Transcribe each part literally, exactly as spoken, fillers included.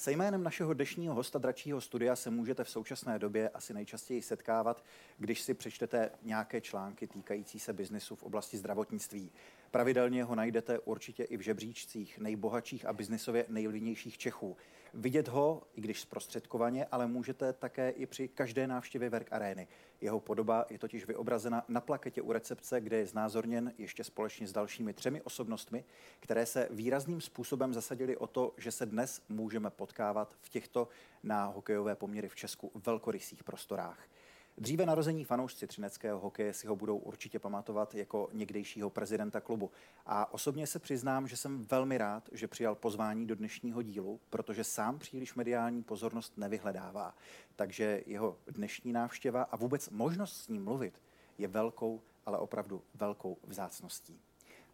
Se jménem našeho dnešního hosta Dračího studia se můžete v současné době asi nejčastěji setkávat, když si přečtete nějaké články týkající se biznesu v oblasti zdravotnictví. Pravidelně ho najdete určitě i v žebříčcích nejbohatších a biznesově nejvlivnějších Čechů. Vidět ho, i když zprostředkovaně, ale můžete také i při každé návštěvě Werk arény. Jeho podoba je totiž vyobrazena na plaketě u recepce, kde je znázorněn ještě společně s dalšími třemi osobnostmi, které se výrazným způsobem zasadily o to, že se dnes můžeme potkávat v těchto na hokejové poměry v Česku velkorysých prostorách. Dříve narození fanoušci třineckého hokeje si ho budou určitě pamatovat jako někdejšího prezidenta klubu. A osobně se přiznám, že jsem velmi rád, že přijal pozvání do dnešního dílu, protože sám příliš mediální pozornost nevyhledává. Takže jeho dnešní návštěva a vůbec možnost s ním mluvit je velkou, ale opravdu velkou vzácností.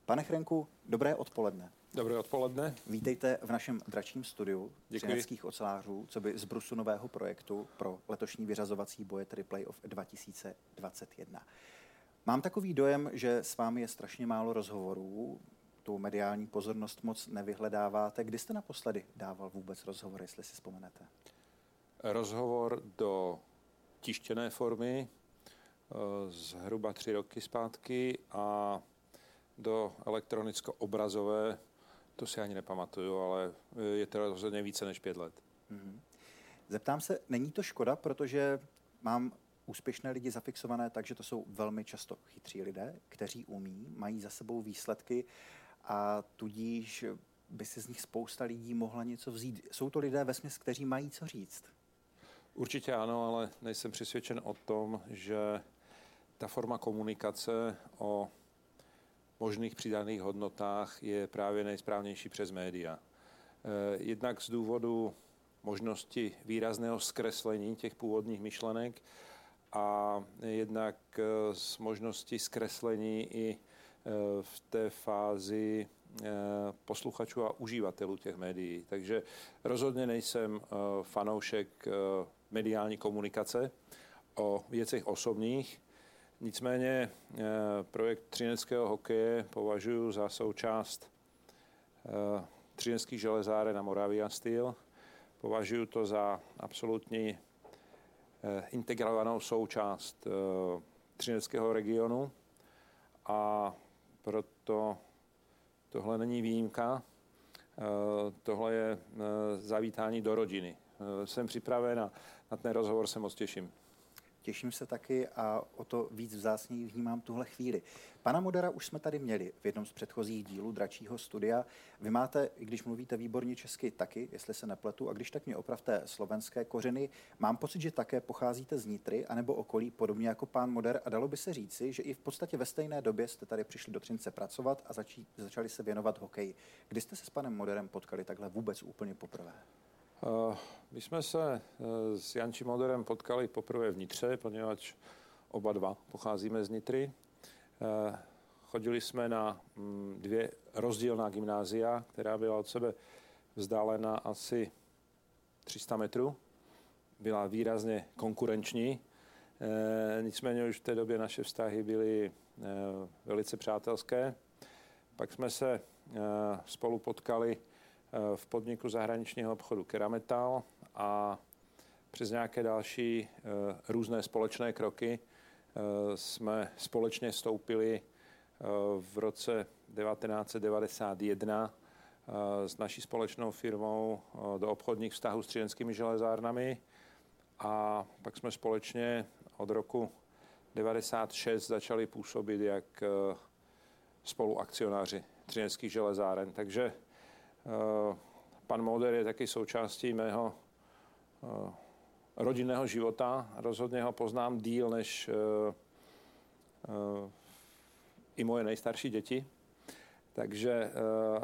Pane Chrenku, dobré odpoledne. Dobré odpoledne. Vítejte v našem dračím studiu třineckých ocelářů, co by z brusu nového projektu pro letošní vyřazovací boje, tedy playoff dva tisíce dvacet jedna. Mám takový dojem, že s vámi je strašně málo rozhovorů, tu mediální pozornost moc nevyhledáváte. Kdy jste naposledy dával vůbec rozhovor, jestli si vzpomenete? Rozhovor do tištěné formy zhruba tři roky zpátky a do elektronicko-obrazové, to si ani nepamatuju, ale je teda rozhodně více než pět let. Mm-hmm. Zeptám se, není to škoda, protože mám úspěšné lidi zafixované, takže to jsou velmi často chytří lidé, kteří umí, mají za sebou výsledky a tudíž by si z nich spousta lidí mohla něco vzít. Jsou to lidé vesměs, kteří mají co říct? Určitě ano, ale nejsem přesvědčen o tom, že ta forma komunikace o možných přidaných hodnotách je právě nejsprávnější přes média. Jednak z důvodu možnosti výrazného zkreslení těch původních myšlenek a jednak z možnosti zkreslení i v té fázi posluchačů a uživatelů těch médií. Takže rozhodně nejsem fanoušek mediální komunikace o věcech osobních. Nicméně projekt třineckého hokeje považuji za součást Třineckých železáren na Moravia Steel. Považuji to za absolutně integrovanou součást třineckého regionu a proto tohle není výjimka. Tohle je zavítání do rodiny. Jsem připraven a na ten rozhovor se moc těším. Těším se taky a o to víc vzácněji vnímám tuhle chvíli. Pana Modera už jsme tady měli v jednom z předchozích dílů Dračího studia. Vy máte, když mluvíte výborně česky, taky, jestli se nepletu, a když tak mě opravte, slovenské kořeny. Mám pocit, že také pocházíte z Nitry anebo okolí, podobně jako pán Moder, a dalo by se říci, že i v podstatě ve stejné době jste tady přišli do Třince pracovat a začí, začali se věnovat hokeji. Kdy jste se s panem Moderem potkali takhle vůbec úplně poprvé? My jsme se s Jančím Moderem potkali poprvé v Nitře, poněvadž oba dva pocházíme z Nitry. Chodili jsme na dvě rozdílná gymnázia, která byla od sebe vzdálena asi tři sta metrů. Byla výrazně konkurenční. Nicméně už v té době naše vztahy byly velice přátelské. Pak jsme se spolu potkali v podniku zahraničního obchodu Kerametal a přes nějaké další různé společné kroky jsme společně vstoupili v roce devatenáct set devadesát jedna s naší společnou firmou do obchodních vztahů s Třineckými železárnami a pak jsme společně od roku devadesát šest začali působit jak spoluakcionáři Třineckých železáren. Takže pan Moder je taky součástí mého rodinného života. Rozhodně ho poznám díl než i moje nejstarší děti. Takže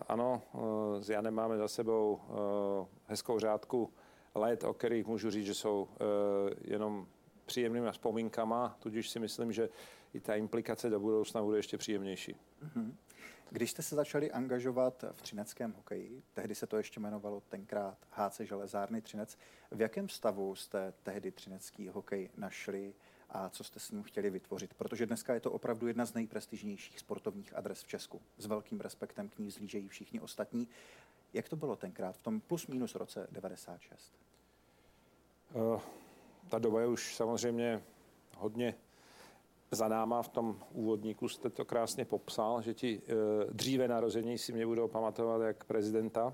ano, s Janem máme za sebou hezkou řádku let, o kterých můžu říct, že jsou jenom příjemnými vzpomínkama, tudíž si myslím, že i ta implikace do budoucna bude ještě příjemnější. Mm-hmm. Když jste se začali angažovat v třineckém hokeji, tehdy se to ještě jmenovalo tenkrát H C Železárny Třinec, v jakém stavu jste tehdy třinecký hokej našli a co jste s ním chtěli vytvořit? Protože dneska je to opravdu jedna z nejprestižnějších sportovních adres v Česku. S velkým respektem k ní vzlížejí všichni ostatní. Jak to bylo tenkrát, v tom plus minus roce devadesát šest? Uh, ta doba je už samozřejmě hodně za náma. V tom úvodníku jste to krásně popsal, že ti uh, dříve narození si mě budou pamatovat jak prezidenta.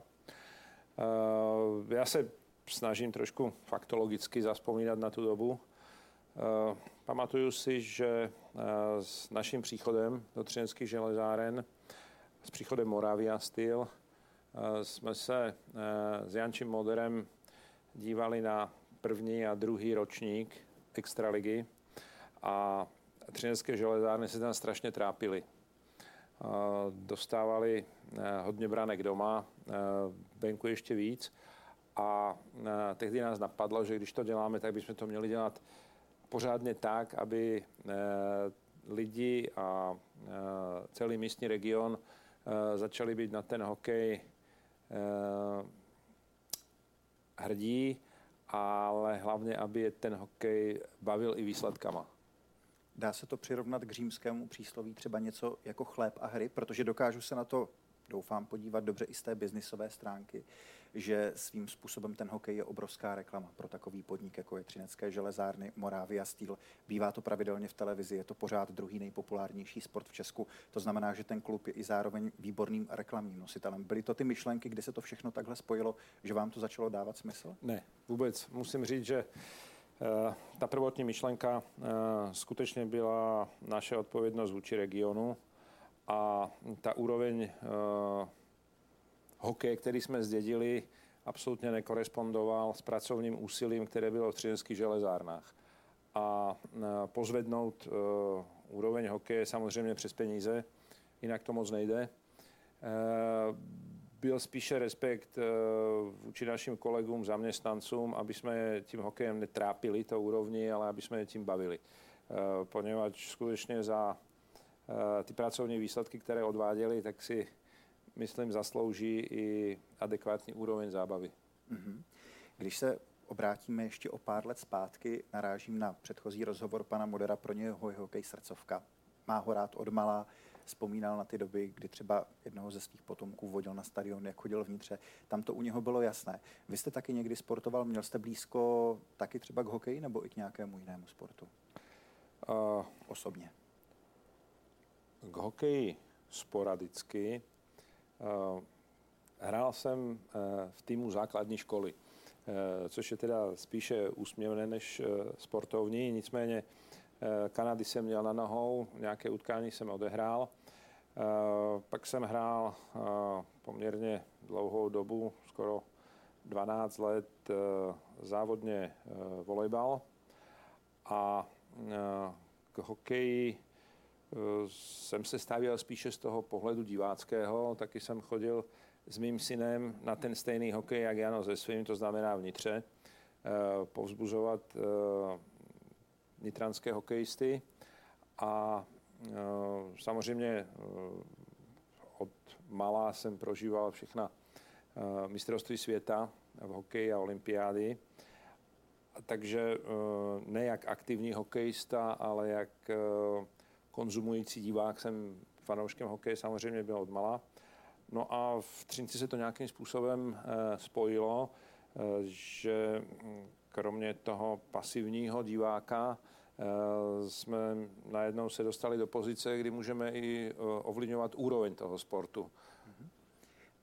Uh, já se snažím trošku faktologicky zavzpomínat na tu dobu. Uh, pamatuju si, že uh, s naším příchodem do Třineckých železáren, s příchodem Moravia Steel, uh, jsme se uh, s Jančím Moderem dívali na první a druhý ročník extraligy a Třinecké železárny se tam strašně trápily. Uh, dostávali uh, hodně branek doma, uh, venku ještě víc a uh, tehdy nás napadlo, že když to děláme, tak bychom to měli dělat pořádně tak, aby e, lidi a e, celý místní region e, začali být na ten hokej e, hrdí, ale hlavně, aby je ten hokej bavil i výsledkama. Dá se to přirovnat k římskému přísloví třeba něco jako chléb a hry, protože dokážu se na to, doufám, podívat dobře i z té biznisové stránky, že svým způsobem ten hokej je obrovská reklama pro takový podnik, jako je Třinecké železárny, Moravia Steel. Bývá to pravidelně v televizi, je to pořád druhý nejpopulárnější sport v Česku. To znamená, že ten klub je i zároveň výborným reklamním nositelem. Byly to ty myšlenky, kde se to všechno takhle spojilo, že vám to začalo dávat smysl? Ne, vůbec. Musím říct, že uh, ta prvotní myšlenka uh, skutečně byla naše odpovědnost vůči regionu. A ta úroveň uh, hokeje, který jsme zdědili, absolutně nekorespondoval s pracovním úsilím, které bylo v Třineckých železárnách. A uh, pozvednout uh, úroveň hokeje samozřejmě přes peníze, jinak to moc nejde. Uh, byl spíše respekt uh, vůči našim kolegům, zaměstnancům, aby jsme tím hokejem netrápili to úrovni, ale aby jsme je tím bavili. Uh, poněvadž skutečně za ty pracovní výsledky, které odváděli, tak si, myslím, zaslouží i adekvátní úroveň zábavy. Mm-hmm. Když se obrátíme ještě o pár let zpátky, narážím na předchozí rozhovor pana Modera, pro něho je hokej srdcovka. Má ho rád odmala, vzpomínal na ty doby, kdy třeba jednoho ze svých potomků vodil na stadion, jak chodil vnitře. Tam to u něho bylo jasné. Vy jste taky někdy sportoval, měl jste blízko taky třeba k hokeji nebo i k nějakému jinému sportu? Uh... Osobně. K hokeji sporadicky. Hrál jsem v týmu základní školy, což je teda spíše úsměvné než sportovní. Nicméně Kanady jsem měl na nohou, nějaké utkání jsem odehrál. Pak jsem hrál poměrně dlouhou dobu, skoro dvanáct let, závodně volejbal. A k hokeji jsem se stavěl spíše z toho pohledu diváckého, taky jsem chodil s mým synem na ten stejný hokej, jak Jano se svým, to znamená vnitře, povzbuzovat nitranské hokejisty a samozřejmě od malá jsem prožíval všechna mistrovství světa v hokeji a olympiády. Takže ne jak aktivní hokejista, ale jak konzumující divák, jsem fanouškem hokeje samozřejmě byl odmala. No a v Třinci se to nějakým způsobem spojilo, že kromě toho pasivního diváka jsme najednou se dostali do pozice, kdy můžeme i ovlivňovat úroveň toho sportu.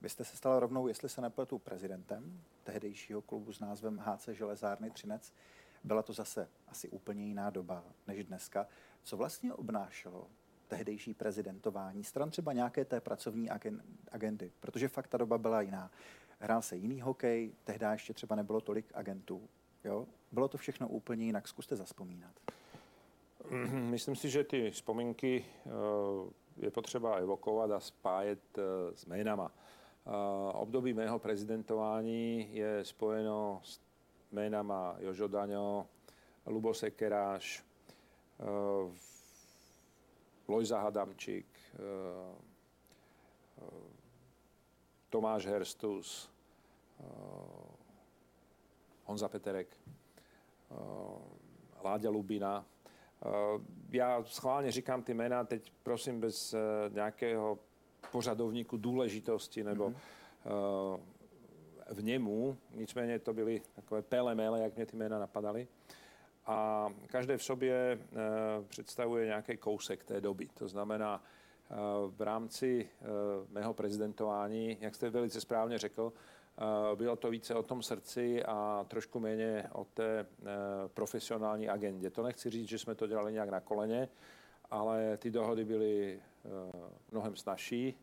Vy jste se stal rovnou, jestli se nepletu, prezidentem tehdejšího klubu s názvem H C Železárny Třinec. Byla to zase asi úplně jiná doba než dneska. Co vlastně obnášelo tehdejší prezidentování stran třeba nějaké té pracovní agendy? Protože fakt ta doba byla jiná. Hrál se jiný hokej, tehdy ještě třeba nebylo tolik agentů. Jo? Bylo to všechno úplně jinak. Zkuste zavzpomínat. Myslím si, že ty vzpomínky je potřeba evokovat a spájet s jménama. Období mého prezidentování je spojeno s jménama Jožo Daňo, Lubo Sekeráš, uh, Lojza Hadamčík, uh, uh, Tomáš Herstus, uh, Honza Peterek, uh, Láďa Lubina. Uh, já schválně říkám ty jména, teď prosím bez uh, nějakého pořadovníku důležitosti nebo mm-hmm. uh, v němu, nicméně to byly takové pele-mele, jak mě ty jména napadaly. A každé v sobě představuje nějaký kousek té doby. To znamená, v rámci mého prezidentování, jak jste velice správně řekl, bylo to více o tom srdci a trošku méně o té profesionální agendě. To nechci říct, že jsme to dělali nějak na koleně, ale ty dohody byly mnohem snazší.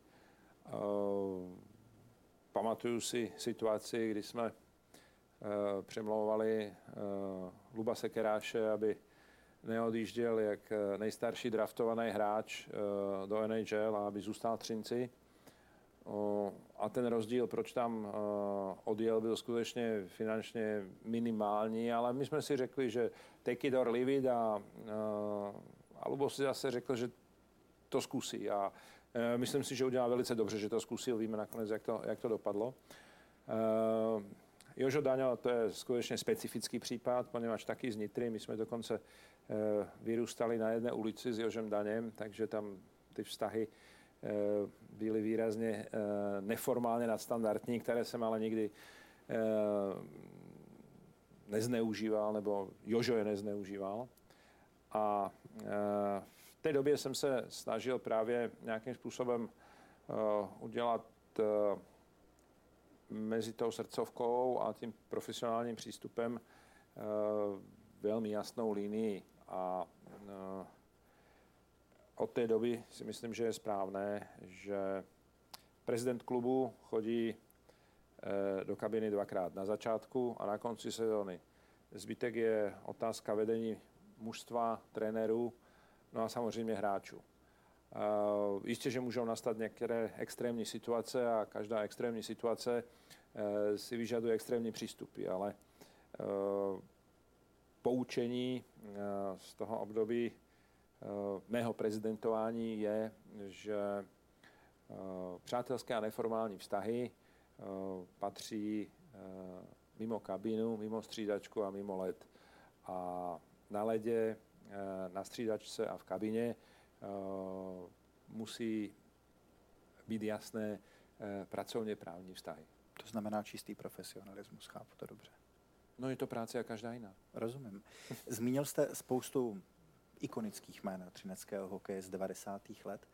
Pamatuju si situaci, kdy jsme přemlouvali Luba Sekeráše, aby neodjížděl jak nejstarší draftovaný hráč do N H L a aby zůstal v Třinci. A ten rozdíl, proč tam odjel, byl skutečně finančně minimální, ale my jsme si řekli, že take it or leave it, a, a Lubo si zase řekl, že to zkusí. A myslím si, že udělal velice dobře, že to zkusil. Víme nakonec, jak to, jak to dopadlo. Jožo Daňo, to je skutečně specifický případ, poněvadž taky z Nitry. My jsme dokonce vyrůstali na jedné ulici s Jožem Daněm, takže tam ty vztahy byly výrazně neformálně nadstandardní, které jsem ale nikdy nezneužíval, nebo Jožo je nezneužíval. A v té době jsem se snažil právě nějakým způsobem udělat mezi tou srdcovkou a tím profesionálním přístupem velmi jasnou linii. A od té doby si myslím, že je správné, že prezident klubu chodí do kabiny dvakrát, na začátku a na konci sezóny. Zbytek je otázka vedení mužstva, trenérů, no a samozřejmě hráčů. Uh, jistě, že můžou nastat některé extrémní situace a každá extrémní situace uh, si vyžaduje extrémní přístupy, ale uh, poučení uh, z toho období uh, mého prezidentování je, že uh, přátelské a neformální vztahy uh, patří uh, mimo kabinu, mimo střídačku a mimo led. A na ledě, uh, na střídačce a v kabině Uh, musí být jasné uh, pracovně právní vztahy. To znamená čistý profesionalismus, chápu to dobře. No je to práce jak každá jiná. Rozumím. Zmínil jste spoustu ikonických jmén třineckého hokeje z devadesátých let.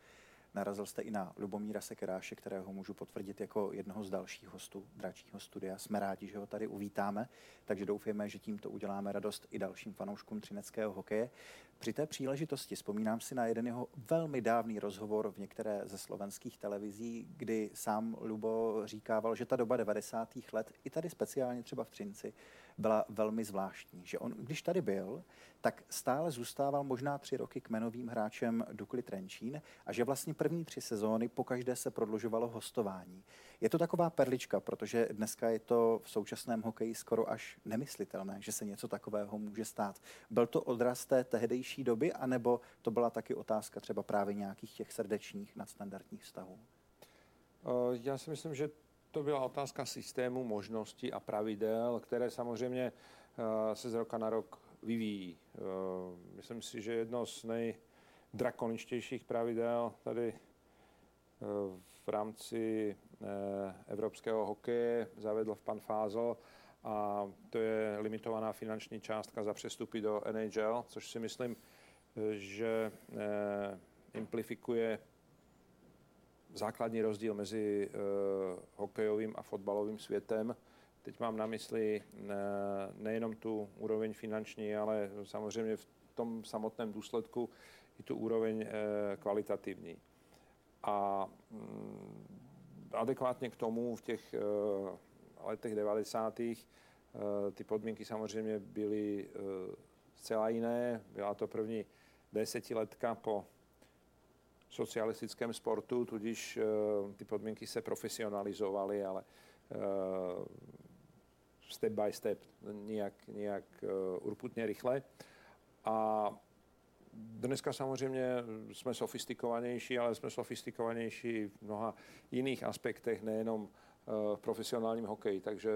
Narazil jste i na Lubomíra Sekeráše, kterého můžu potvrdit jako jednoho z dalších hostů Dračího studia. Jsme rádi, že ho tady uvítáme, takže doufáme, že tímto uděláme radost i dalším fanouškům třineckého hokeje. Při té příležitosti vzpomínám si na jeden jeho velmi dávný rozhovor v některé ze slovenských televizí, kdy sám Lubo říkával, že ta doba devadesátých let, i tady speciálně třeba v Třinci, byla velmi zvláštní. Že on, když tady byl, tak stále zůstával možná tři roky kmenovým hráčem Dukly Trenčín a že vlastně první tři sezóny pokaždé se prodlužovalo hostování. Je to taková perlička, protože dneska je to v současném hokeji skoro až nemyslitelné, že se něco takového může stát. Byl to odraz té tehdejší doby, anebo to byla taky otázka třeba právě nějakých těch srdečních nadstandardních vztahů? Já si myslím, že to byla otázka systému, možností a pravidel, které samozřejmě se z roka na rok vyvíjí. Myslím si, že jedno z nej drakoničtějších pravidel tady v rámci evropského hokeje zavedl v pan Fázl, a to je limitovaná finanční částka za přestupy do N H L, což si myslím, že implifikuje základní rozdíl mezi hokejovým a fotbalovým světem. Teď mám na mysli nejenom tu úroveň finanční, ale samozřejmě v tom samotném důsledku i tu úroveň kvalitativní. A adekvátně k tomu v těch letech devadesátých ty podmínky samozřejmě byly zcela jiné. Byla to první desetiletka po socialistickém sportu, tudíž ty podmínky se profesionalizovaly, ale step by step, nijak, nijak urputně rychle. A dneska samozřejmě jsme sofistikovanější, ale jsme sofistikovanější v mnoha jiných aspektech, nejenom v profesionálním hokeji. Takže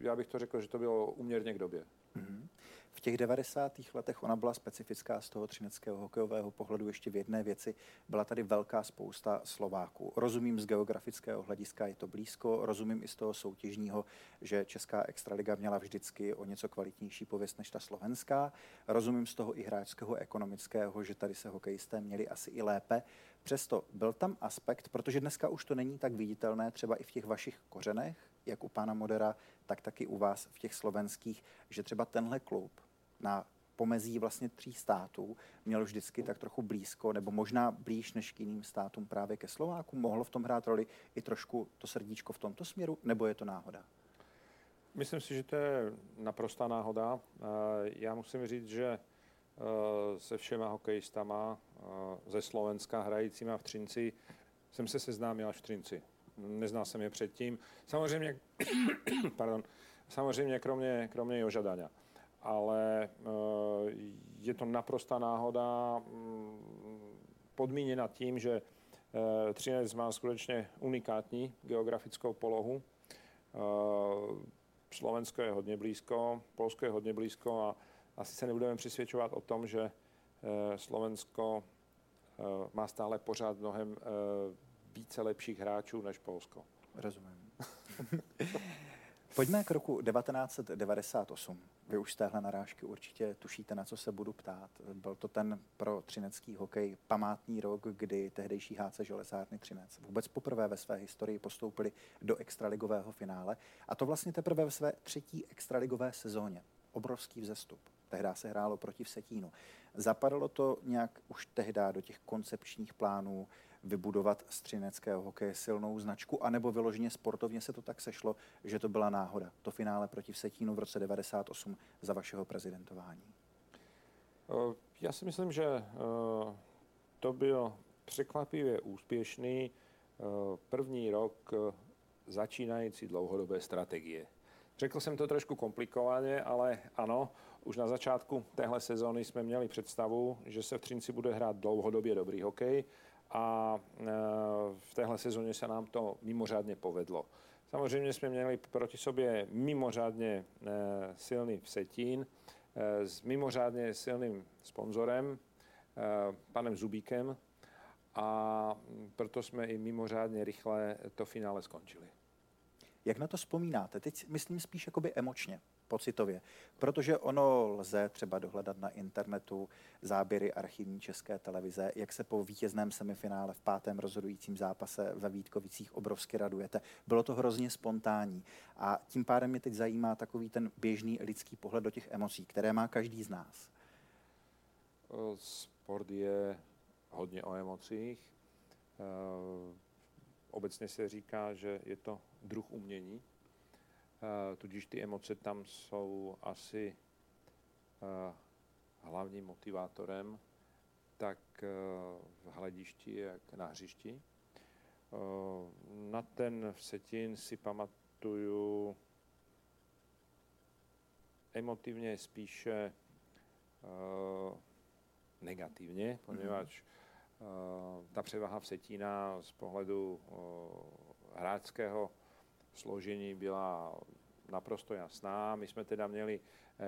já bych to řekl, že to bylo uměrně k době. Mm-hmm. V V těch devadesátých letech ona byla specifická z toho třineckého hokejového pohledu ještě v jedné věci. Byla tady velká spousta Slováků. Rozumím z geografického hlediska, je to blízko, rozumím i z toho soutěžního, že česká extraliga měla vždycky o něco kvalitnější pověst než ta slovenská. Rozumím z toho i hráčského, ekonomického, že tady se hokejisté měli asi i lépe. Přesto byl tam aspekt, protože dneska už to není tak viditelné třeba i v těch vašich kořenech, jak u pána Modera, tak taky u vás v těch slovenských, že třeba tenhle klub na pomezí vlastně tří států měl vždycky tak trochu blízko, nebo možná blíž než k jiným státům právě ke Slovákům. Mohlo v tom hrát roli i trošku to srdíčko v tomto směru, nebo je to náhoda? Myslím si, že to je naprostá náhoda. Já musím říct, že se všema hokejistama ze Slovenska hrajícíma v Třinci jsem se seznámil až v Třinci. Neznal jsem je předtím. Samozřejmě, pardon, samozřejmě kromě, kromě Joža Daňa. Ale je to naprostá náhoda podmíněna tím, že Třinec má skutečně unikátní geografickou polohu. Slovensko je hodně blízko, Polsko je hodně blízko a asi se nebudeme přesvědčovat o tom, že Slovensko má stále pořád mnohem více lepších hráčů než Polsko. Rozumím. Pojďme k roku devatenáct devadesát osm. Vy už z téhle narážky určitě tušíte, na co se budu ptát. Byl to ten pro třinecký hokej památný rok, kdy tehdejší H C Železárny Třinec vůbec poprvé ve své historii postoupili do extraligového finále. A to vlastně teprve ve své třetí extraligové sezóně. Obrovský vzestup. Tehdy se hrálo proti Vsetínu. Zapadalo to nějak už tehdy do těch koncepčních plánů vybudovat z třineckého hokeje silnou značku, anebo vyloženě sportovně se to tak sešlo, že to byla náhoda. To finále proti Vsetínu v roce devadesát osm za vašeho prezidentování. Já si myslím, že to byl překvapivě úspěšný první rok začínající dlouhodobé strategie. Řekl jsem to trošku komplikovaně, ale ano, už na začátku téhle sezóny jsme měli představu, že se v Třinci bude hrát dlouhodobě dobrý hokej a v téhle sezóně se nám to mimořádně povedlo. Samozřejmě jsme měli proti sobě mimořádně silný Vsetín s mimořádně silným sponzorem, panem Zubíkem, a proto jsme i mimořádně rychle to finále skončili. Jak na to vzpomínáte? Teď myslím spíš jakoby emočně, pocitově, protože ono lze třeba dohledat na internetu záběry archivní České televize, jak se po vítězném semifinále v pátém rozhodujícím zápase ve Vítkovicích obrovsky radujete. Bylo to hrozně spontánní a tím pádem mě teď zajímá takový ten běžný lidský pohled do těch emocí, které má každý z nás. Sport je hodně o emocích. Obecně se říká, že je to druh umění, tudíž ty emoce tam jsou asi hlavním motivátorem, tak v hledišti, jak na hřišti. Na ten Vsetín si pamatuju emotivně spíše negativně, poněvadž ta převaha Vsetína z pohledu hráčského složení byla naprosto jasná. My jsme teda měli eh,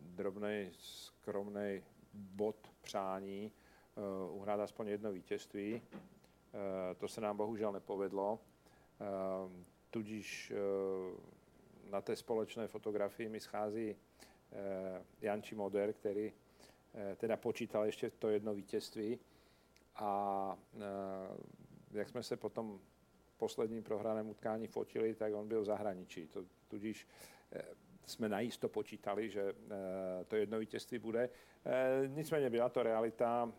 drobnej, skromnej bod přání eh, uhrát aspoň jedno vítězství. Eh, to se nám bohužel nepovedlo. Eh, tudíž eh, na té společné fotografii mi schází eh, Janči Moder, který eh, teda počítal ještě to jedno vítězství. A eh, jak jsme se potom posledním prohraném utkání fotili, tak on byl v zahraničí. To, tudíž e, jsme najisto počítali, že e, to jedno vítězství bude. E, nicméně byla to realita.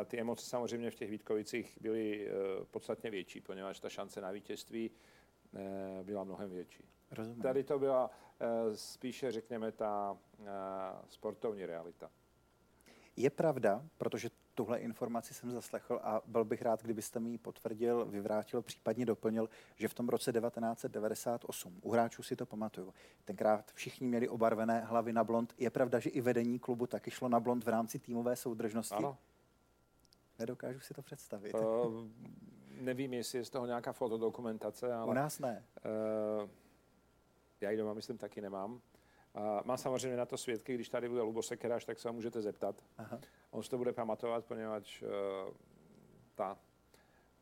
E, ty emoce samozřejmě v těch Vítkovicích byly e, podstatně větší, poněvadž ta šance na vítězství e, byla mnohem větší. Rozumím. Tady to byla e, spíše, řekněme, ta e, sportovní realita. Je pravda, protože tuhle informaci jsem zaslechl a byl bych rád, kdybyste mi ji potvrdil, vyvrátil, případně doplnil, že v tom roce devatenáct devadesát osm, u hráčů si to pamatuju, tenkrát všichni měli obarvené hlavy na blond. Je pravda, že i vedení klubu taky šlo na blond v rámci týmové soudržnosti? Ano. Nedokážu si to představit. Uh, nevím, jestli je z toho nějaká fotodokumentace, ale... U nás ne. Uh, já ji doma, myslím, taky nemám. A má samozřejmě na to svědky, když tady bude Lubo Sekeraš, tak se ho můžete zeptat. Aha. On se to bude pamatovat, poněvadž uh, ta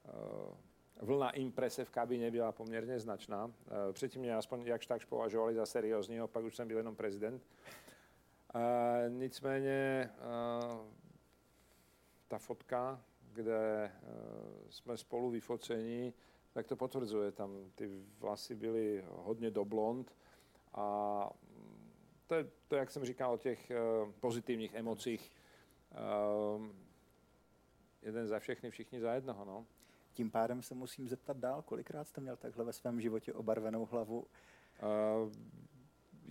uh, vlna imprese v kabině byla poměrně značná. Uh, předtím mě aspoň jakž takž považovali za seriózního, pak už jsem byl jenom prezident. Uh, nicméně uh, ta fotka, kde uh, jsme spolu vyfoceni, tak to potvrzuje. Tam ty vlasy byly hodně do blond. A to je to, jak jsem říkal, o těch uh, pozitivních emocích. Uh, jeden za všechny, všichni za jednoho. No. Tím pádem se musím zeptat dál, kolikrát jste měl takhle ve svém životě obarvenou hlavu? Uh,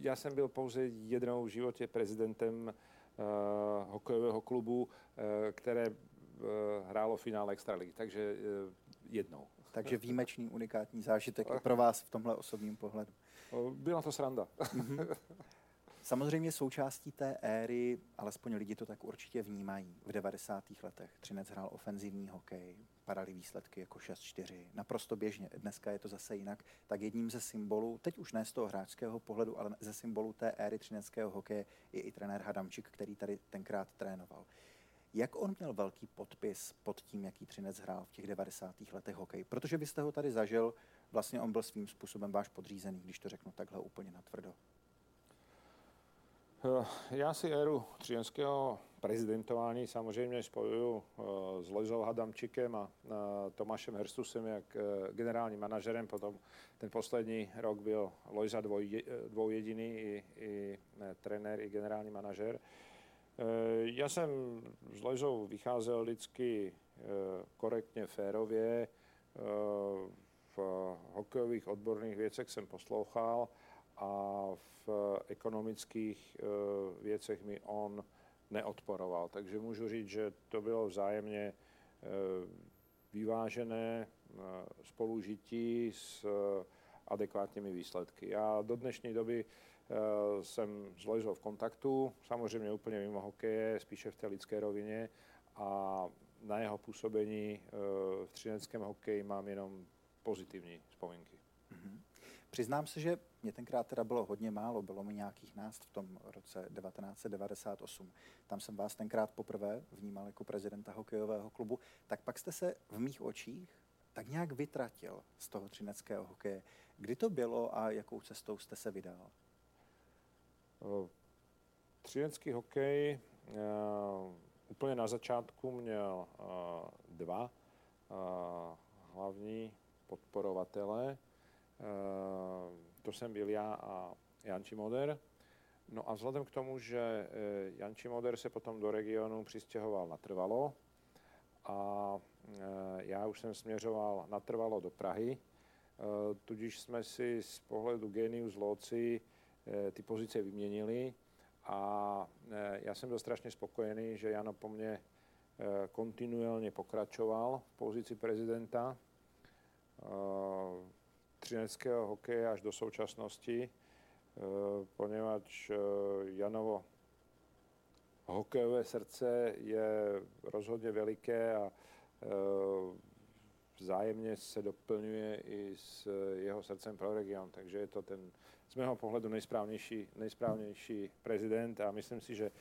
já jsem byl pouze jednou v životě prezidentem uh, hokejového klubu, uh, které uh, hrálo finále extraligy, takže uh, jednou. Takže výjimečný, unikátní zážitek i pro vás v tomhle osobním pohledu. Byla to sranda. Samozřejmě součástí té éry, alespoň lidi to tak určitě vnímají, v devadesátých letech Třinec hrál ofenzivní hokej, padaly výsledky jako šest čtyři, naprosto běžně, dneska je to zase jinak, tak jedním ze symbolů, teď už ne z toho hráčského pohledu, ale ze symbolů té éry třineckého hokeje je i trenér Hadamčík, který tady tenkrát trénoval. Jak on měl velký podpis pod tím, jaký Třinec hrál v těch devadesátých letech hokej? Protože byste ho tady zažil, vlastně on byl svým způsobem váš podřízený, když to řeknu takhle úplně natvrdo. Já si éru třineckého prezidentování samozřejmě spojuju s Lojzou Hadamčíkem a Tomášem Herstusem jak generálním manažerem. Potom ten poslední rok byl Lojza dvoj, dvou jediný, i, i trenér, i generální manažer. Já jsem s Lojzou vycházel vždycky korektně, férově. V hokejových odborných věcech jsem poslouchal a v ekonomických věcech mi on neodporoval. Takže můžu říct, že to bylo vzájemně vyvážené spolužití s adekvátními výsledky. Já do dnešní doby jsem s Lojzou v kontaktu, samozřejmě úplně mimo hokeje, spíše v té lidské rovině, a na jeho působení v třineckém hokeji mám jenom pozitivní vzpomínky. Mm-hmm. Přiznám se, že mě tenkrát teda bylo hodně málo, bylo mi nějakých náct v tom roce devatenáct set devadesát osm. Tam jsem vás tenkrát poprvé vnímal jako prezidenta hokejového klubu, tak pak jste se v mých očích tak nějak vytratil z toho třineckého hokeje. Kdy to bylo a jakou cestou jste se vydal? Třinecký hokej uh, úplně na začátku měl uh, dva uh, hlavní podporovatele. Uh, to jsem byl já a Jan Čimoder. No a vzhledem k tomu, že uh, Jan Čimoder se potom do regionu přistěhoval natrvalo a uh, já už jsem směřoval natrvalo do Prahy, uh, tudíž jsme si z pohledu génius loci ty pozice vyměnili a já jsem byl strašně spokojený, že Jano po mně kontinuálně pokračoval v pozici prezidenta třineckého hokeje až do současnosti, poněvadž Janovo hokejové srdce je rozhodně veliké a vzájemně se doplňuje i s jeho srdcem pro region, takže je to ten z mého pohledu nejsprávnější, nejsprávnější prezident a myslím si, že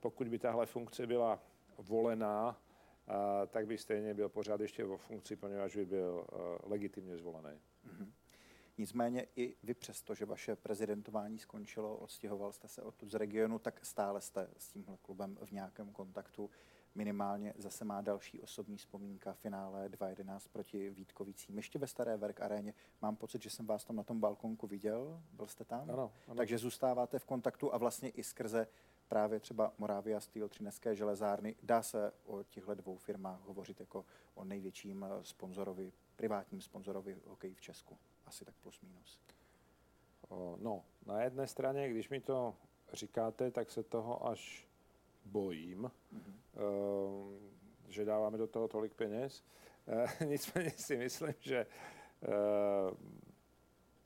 pokud by tahle funkce byla volená, a, tak by stejně byl pořád ještě vo funkci, poněvadž by byl a, legitimně zvolený. Mm-hmm. Nicméně i vy přesto, že vaše prezidentování skončilo, odstěhoval jste se odtud z regionu, tak stále jste s tímhle klubem v nějakém kontaktu. Minimálně zase má další osobní vzpomínka finále dva jedenáct proti Vítkovicím. Ještě ve staré Werk aréně. Mám pocit, že jsem vás tam na tom balkonku viděl. Byl jste tam? Ano, ano. Takže zůstáváte v kontaktu a vlastně i skrze právě třeba Moravia Steel, Třinecké železárny. Dá se o těchto dvou firmách hovořit jako o největším sponzorovi, privátním sponzorovi hokeji v Česku. Asi tak plus minus. No, na jedné straně, když mi to říkáte, tak se toho až bojím, mm-hmm. že dáváme do toho tolik peněz. Nicméně si myslím, že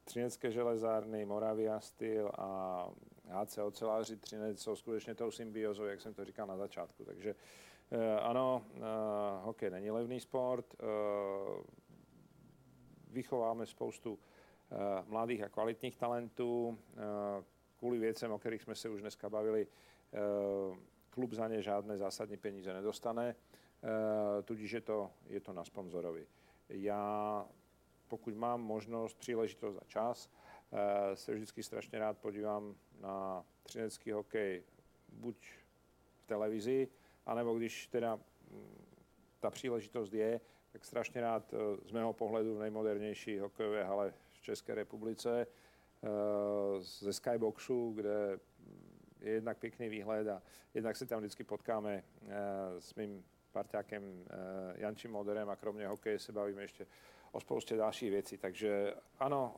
Třinecké železárny, Moravia Steel a H C Oceláři Třinec jsou skutečně tou symbiózou, jak jsem to říkal na začátku. Takže ano, hokej není levný sport, vychováme spoustu mladých a kvalitních talentů, kvůli věcem, o kterých jsme se už dneska bavili, klub za ně žádné zásadní peníze nedostane, tudíž je to, je to na sponzorovi. Já, pokud mám možnost, příležitost a čas, se vždycky strašně rád podívám na třinecký hokej, buď v televizi, anebo když teda ta příležitost je, tak strašně rád z mého pohledu v nejmodernější hokejové hale v České republice, ze skyboxu, kde je jednak pěkný výhled a jednak se tam vždycky potkáme s mým parťákem Jančím Moderem a kromě hokeje se bavíme ještě o spoustě dalších věcí. Takže ano,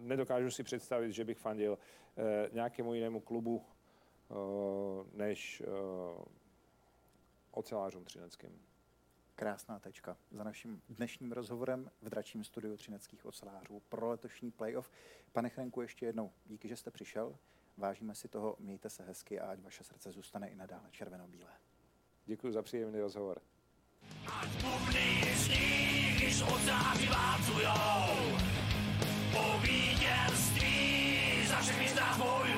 nedokážu si představit, že bych fandil nějakému jinému klubu než Ocelářům třineckým. Krásná tečka za naším dnešním rozhovorem v Dračím studiu třineckých ocelářů pro letošní playoff. Pane Chrenku, ještě jednou díky, že jste přišel. Vážíme si toho, mějte se hezky a ať vaše srdce zůstane i nadále červeno-bílé. Děkuji za příjemný rozhovor. Ať mluvný z nich již oceláři válcujou, po vítězství za všechny z nás bojují.